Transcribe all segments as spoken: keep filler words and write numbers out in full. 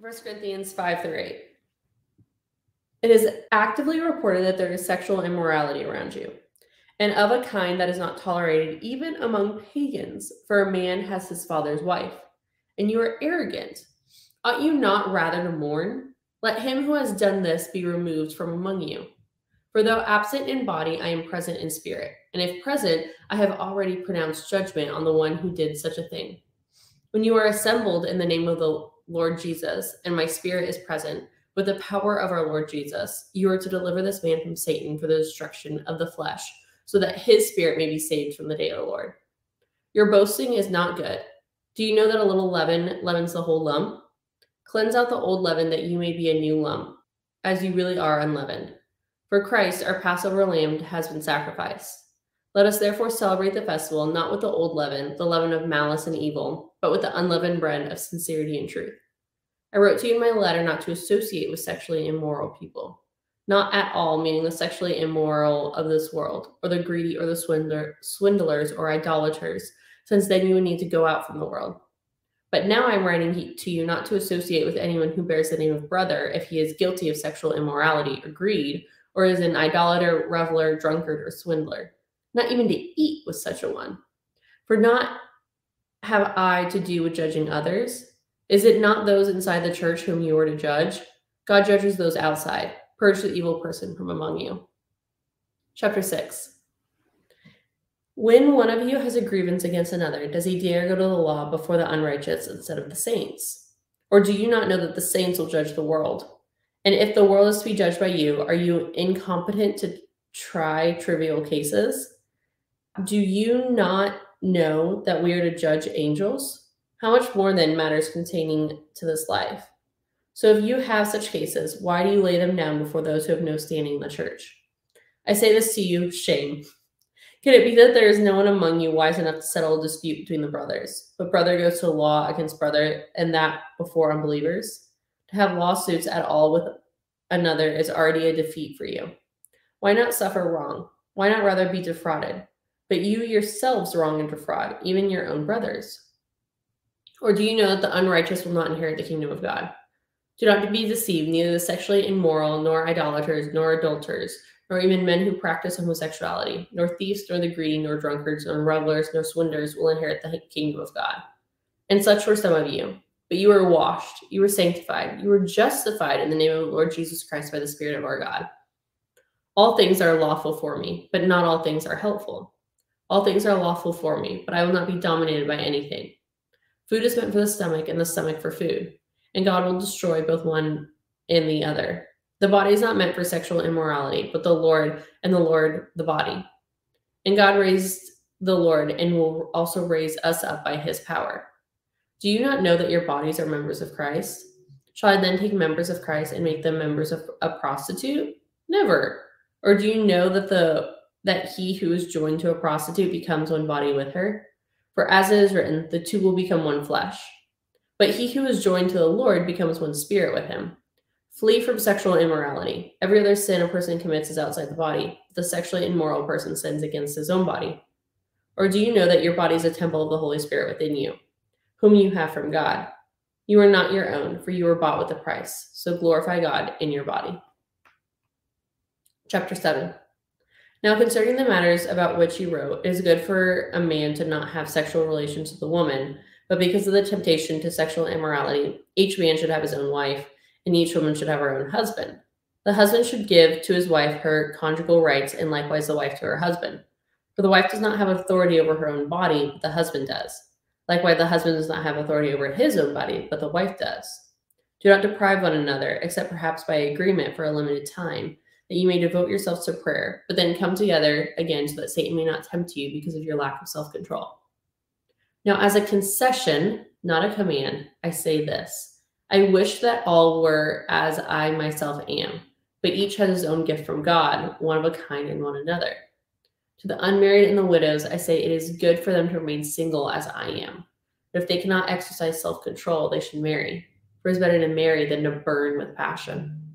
First Corinthians five through eight. It is actively reported that there is sexual immorality around you, and of a kind that is not tolerated even among pagans, for a man has his father's wife, and you are arrogant. Ought you not rather to mourn? Let him who has done this be removed from among you. For though absent in body, I am present in spirit, and if present, I have already pronounced judgment on the one who did such a thing. When you are assembled in the name of the Lord Jesus, and my spirit is present with the power of our Lord Jesus, you are to deliver this man from Satan for the destruction of the flesh, so that his spirit may be saved from the day of the Lord. Your boasting is not good. Do you know that a little leaven leavens the whole lump? Cleanse out the old leaven that you may be a new lump, as you really are unleavened. For Christ, our Passover lamb, has been sacrificed. Let us therefore celebrate the festival, not with the old leaven, the leaven of malice and evil, but with the unleavened bread of sincerity and truth. I wrote to you in my letter not to associate with sexually immoral people, not at all meaning the sexually immoral of this world, or the greedy, or the swindler, swindlers, or idolaters, since then you would need to go out from the world. But now I am writing to you not to associate with anyone who bears the name of brother if he is guilty of sexual immorality or greed, or is an idolater, reveler, drunkard, or swindler. Not even to eat with such a one. For not have I to do with judging others? Is it not those inside the church whom you are to judge? God judges those outside. Purge the evil person from among you. Chapter six. When one of you has a grievance against another, does he dare go to the law before the unrighteous instead of the saints? Or do you not know that the saints will judge the world? And if the world is to be judged by you, are you incompetent to try trivial cases? Do you not know that we are to judge angels? How much more then matters containing to this life? So if you have such cases, why do you lay them down before those who have no standing in the church? I say this to you, shame. Can it be that there is no one among you wise enough to settle a dispute between the brothers? But brother goes to law against brother, and that before unbelievers? To have lawsuits at all with another is already a defeat for you. Why not suffer wrong? Why not rather be defrauded? But you yourselves wrong and defraud, even your own brothers. Or do you know that the unrighteous will not inherit the kingdom of God? Do not be deceived, neither the sexually immoral, nor idolaters, nor adulterers, nor even men who practice homosexuality, nor thieves, nor the greedy, nor drunkards, nor revelers, nor swindlers will inherit the kingdom of God. And such were some of you. But you were washed, you were sanctified, you were justified in the name of the Lord Jesus Christ by the Spirit of our God. All things are lawful for me, but not all things are helpful. All things are lawful for me, but I will not be dominated by anything. Food is meant for the stomach and the stomach for food, and God will destroy both one and the other. The body is not meant for sexual immorality, but the Lord, and the Lord the body. And God raised the Lord and will also raise us up by his power. Do you not know that your bodies are members of Christ? Shall I then take members of Christ and make them members of a prostitute? Never. Or do you know that the that he who is joined to a prostitute becomes one body with her? For as it is written, the two will become one flesh. But he who is joined to the Lord becomes one spirit with him. Flee from sexual immorality. Every other sin a person commits is outside the body. The sexually immoral person sins against his own body. Or do you know that your body is a temple of the Holy Spirit within you, whom you have from God? You are not your own, for you were bought with a price. So glorify God in your body. Chapter seven. Now concerning the matters about which you wrote, it is good for a man to not have sexual relations with a woman, but because of the temptation to sexual immorality, each man should have his own wife, and each woman should have her own husband. The husband should give to his wife her conjugal rights, and likewise the wife to her husband. For the wife does not have authority over her own body, but the husband does. Likewise, the husband does not have authority over his own body, but the wife does. Do not deprive one another, except perhaps by agreement for a limited time, that you may devote yourselves to prayer, but then come together again so that Satan may not tempt you because of your lack of self-control. Now, as a concession, not a command, I say this. I wish that all were as I myself am, but each has his own gift from God, one of a kind in one another. To the unmarried and the widows, I say it is good for them to remain single as I am. But if they cannot exercise self-control, they should marry. For it is better to marry than to burn with passion.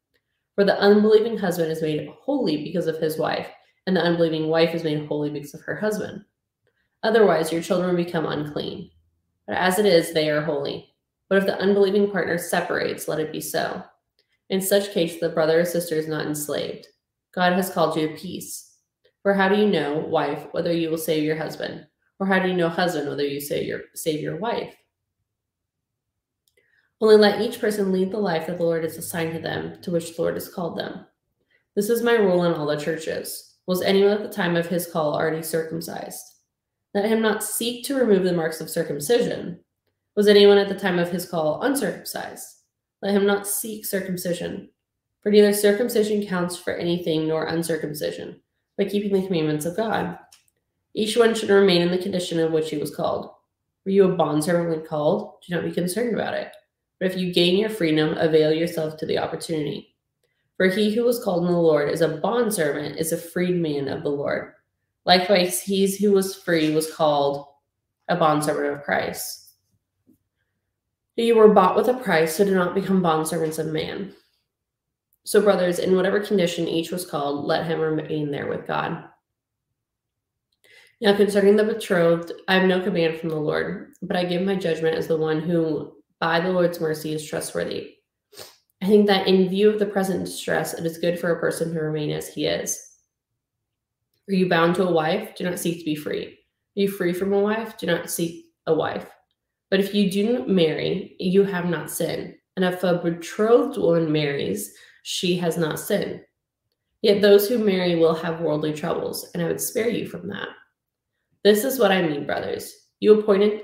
For the unbelieving husband is made holy because of his wife, and the unbelieving wife is made holy because of her husband. Otherwise, your children become unclean. But as it is, they are holy. But if the unbelieving partner separates, let it be so. In such case, the brother or sister is not enslaved. God has called you to peace. For how do you know, wife, whether you will save your husband? Or how do you know, husband, whether you save your, save your wife? Only let each person lead the life that the Lord has assigned to them, to which the Lord has called them. This is my rule in all the churches. Was anyone at the time of his call already circumcised? Let him not seek to remove the marks of circumcision. Was anyone at the time of his call uncircumcised? Let him not seek circumcision. For neither circumcision counts for anything nor uncircumcision, but keeping the commandments of God. Each one should remain in the condition of which he was called. Were you a bondservant when called? Do not be concerned about it. But if you gain your freedom, avail yourself to the opportunity. For he who was called in the Lord is a bondservant, is a freedman of the Lord. Likewise, he who was free was called a bondservant of Christ. You were bought with a price, so do not become bondservants of man. So, brothers, in whatever condition each was called, let him remain there with God. Now, concerning the betrothed, I have no command from the Lord, but I give my judgment as the one who, by the Lord's mercy, is trustworthy. I think that in view of the present distress, it is good for a person to remain as he is. Are you bound to a wife? Do not seek to be free. Are you free from a wife? Do not seek a wife. But if you do not marry, you have not sinned. And if a betrothed woman marries, she has not sinned. Yet those who marry will have worldly troubles, and I would spare you from that. This is what I mean, brothers. You appointed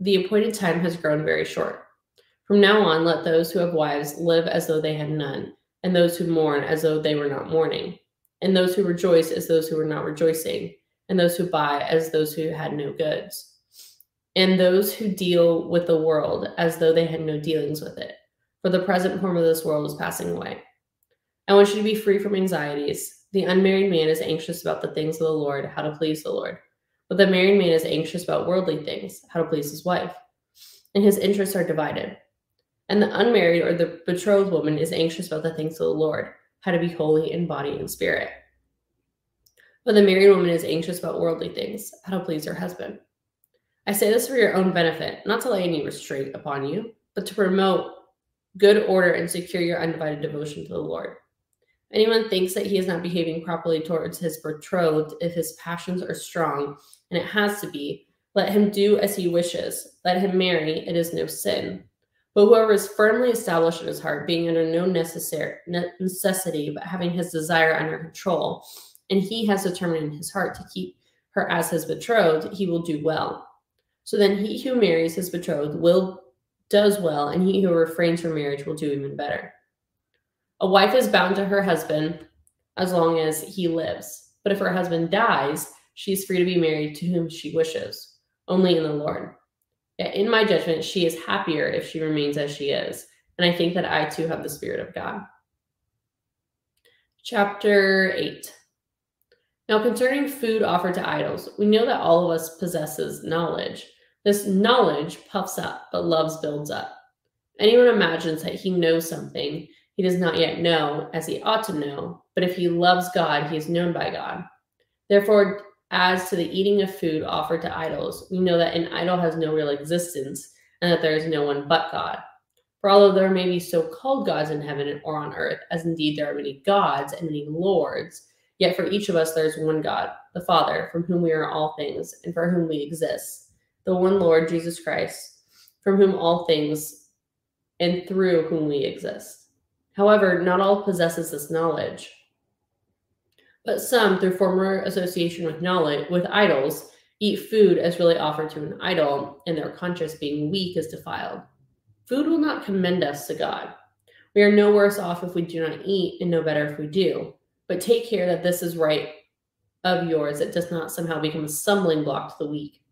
the appointed time has grown very short. From now on, let those who have wives live as though they had none, and those who mourn as though they were not mourning, and those who rejoice as those who were not rejoicing, and those who buy as those who had no goods, and those who deal with the world as though they had no dealings with it. For the present form of this world is passing away. I want you to be free from anxieties. The unmarried man is anxious about the things of the Lord, how to please the Lord. But the married man is anxious about worldly things, how to please his wife. And his interests are divided. And the unmarried or the betrothed woman is anxious about the things of the Lord, how to be holy in body and spirit. But the married woman is anxious about worldly things, how to please her husband. I say this for your own benefit, not to lay any restraint upon you, but to promote good order and secure your undivided devotion to the Lord. Anyone thinks that he is not behaving properly towards his betrothed if his passions are strong, and it has to be, let him do as he wishes. Let him marry, it is no sin. But whoever is firmly established in his heart, being under no necessary necessity, but having his desire under control, and he has determined in his heart to keep her as his betrothed, he will do well. So then he who marries his betrothed will does well, and he who refrains from marriage will do even better. A wife is bound to her husband as long as he lives. But if her husband dies, she is free to be married to whom she wishes, only in the Lord. Yet in my judgment, she is happier if she remains as she is. And I think that I too have the Spirit of God. Chapter eight. Now concerning food offered to idols, we know that all of us possesses knowledge. This knowledge puffs up, but love builds up. Anyone imagines that he knows something he does not yet know as he ought to know, but if he loves God, he is known by God. Therefore, as to the eating of food offered to idols, we know that an idol has no real existence and that there is no one but God. For although there may be so-called gods in heaven or on earth, as indeed there are many gods and many lords, yet for each of us there is one God, the Father, from whom we are all things and for whom we exist, the one Lord, Jesus Christ, from whom all things and through whom we exist. However, not all possesses this knowledge, but some, through former association with knowledge, with idols, eat food as really offered to an idol, and their conscience, being weak, is defiled. Food will not commend us to God. We are no worse off if we do not eat, and no better if we do. But take care that this is right of yours, that does not somehow become a stumbling block to the weak.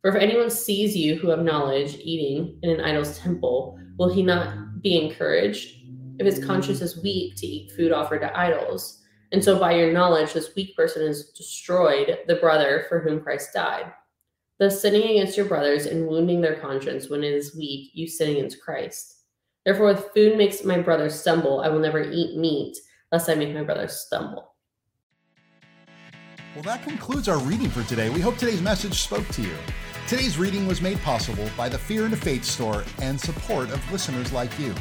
For if anyone sees you who have knowledge eating in an idol's temple, will he not be encouraged, if his conscience is weak, to eat food offered to idols? And so by your knowledge, this weak person has destroyed the brother for whom Christ died. Thus, sinning against your brothers and wounding their conscience when it is weak, you sin against Christ. Therefore, if food makes my brother stumble, I will never eat meat, lest I make my brother stumble. Well, that concludes our reading for today. We hope today's message spoke to you. Today's reading was made possible by the Fear into Faith store and support of listeners like you.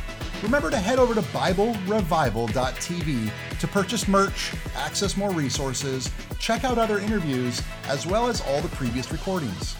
Remember to head over to Bible Revival dot T V to purchase merch, access more resources, check out other interviews, as well as all the previous recordings.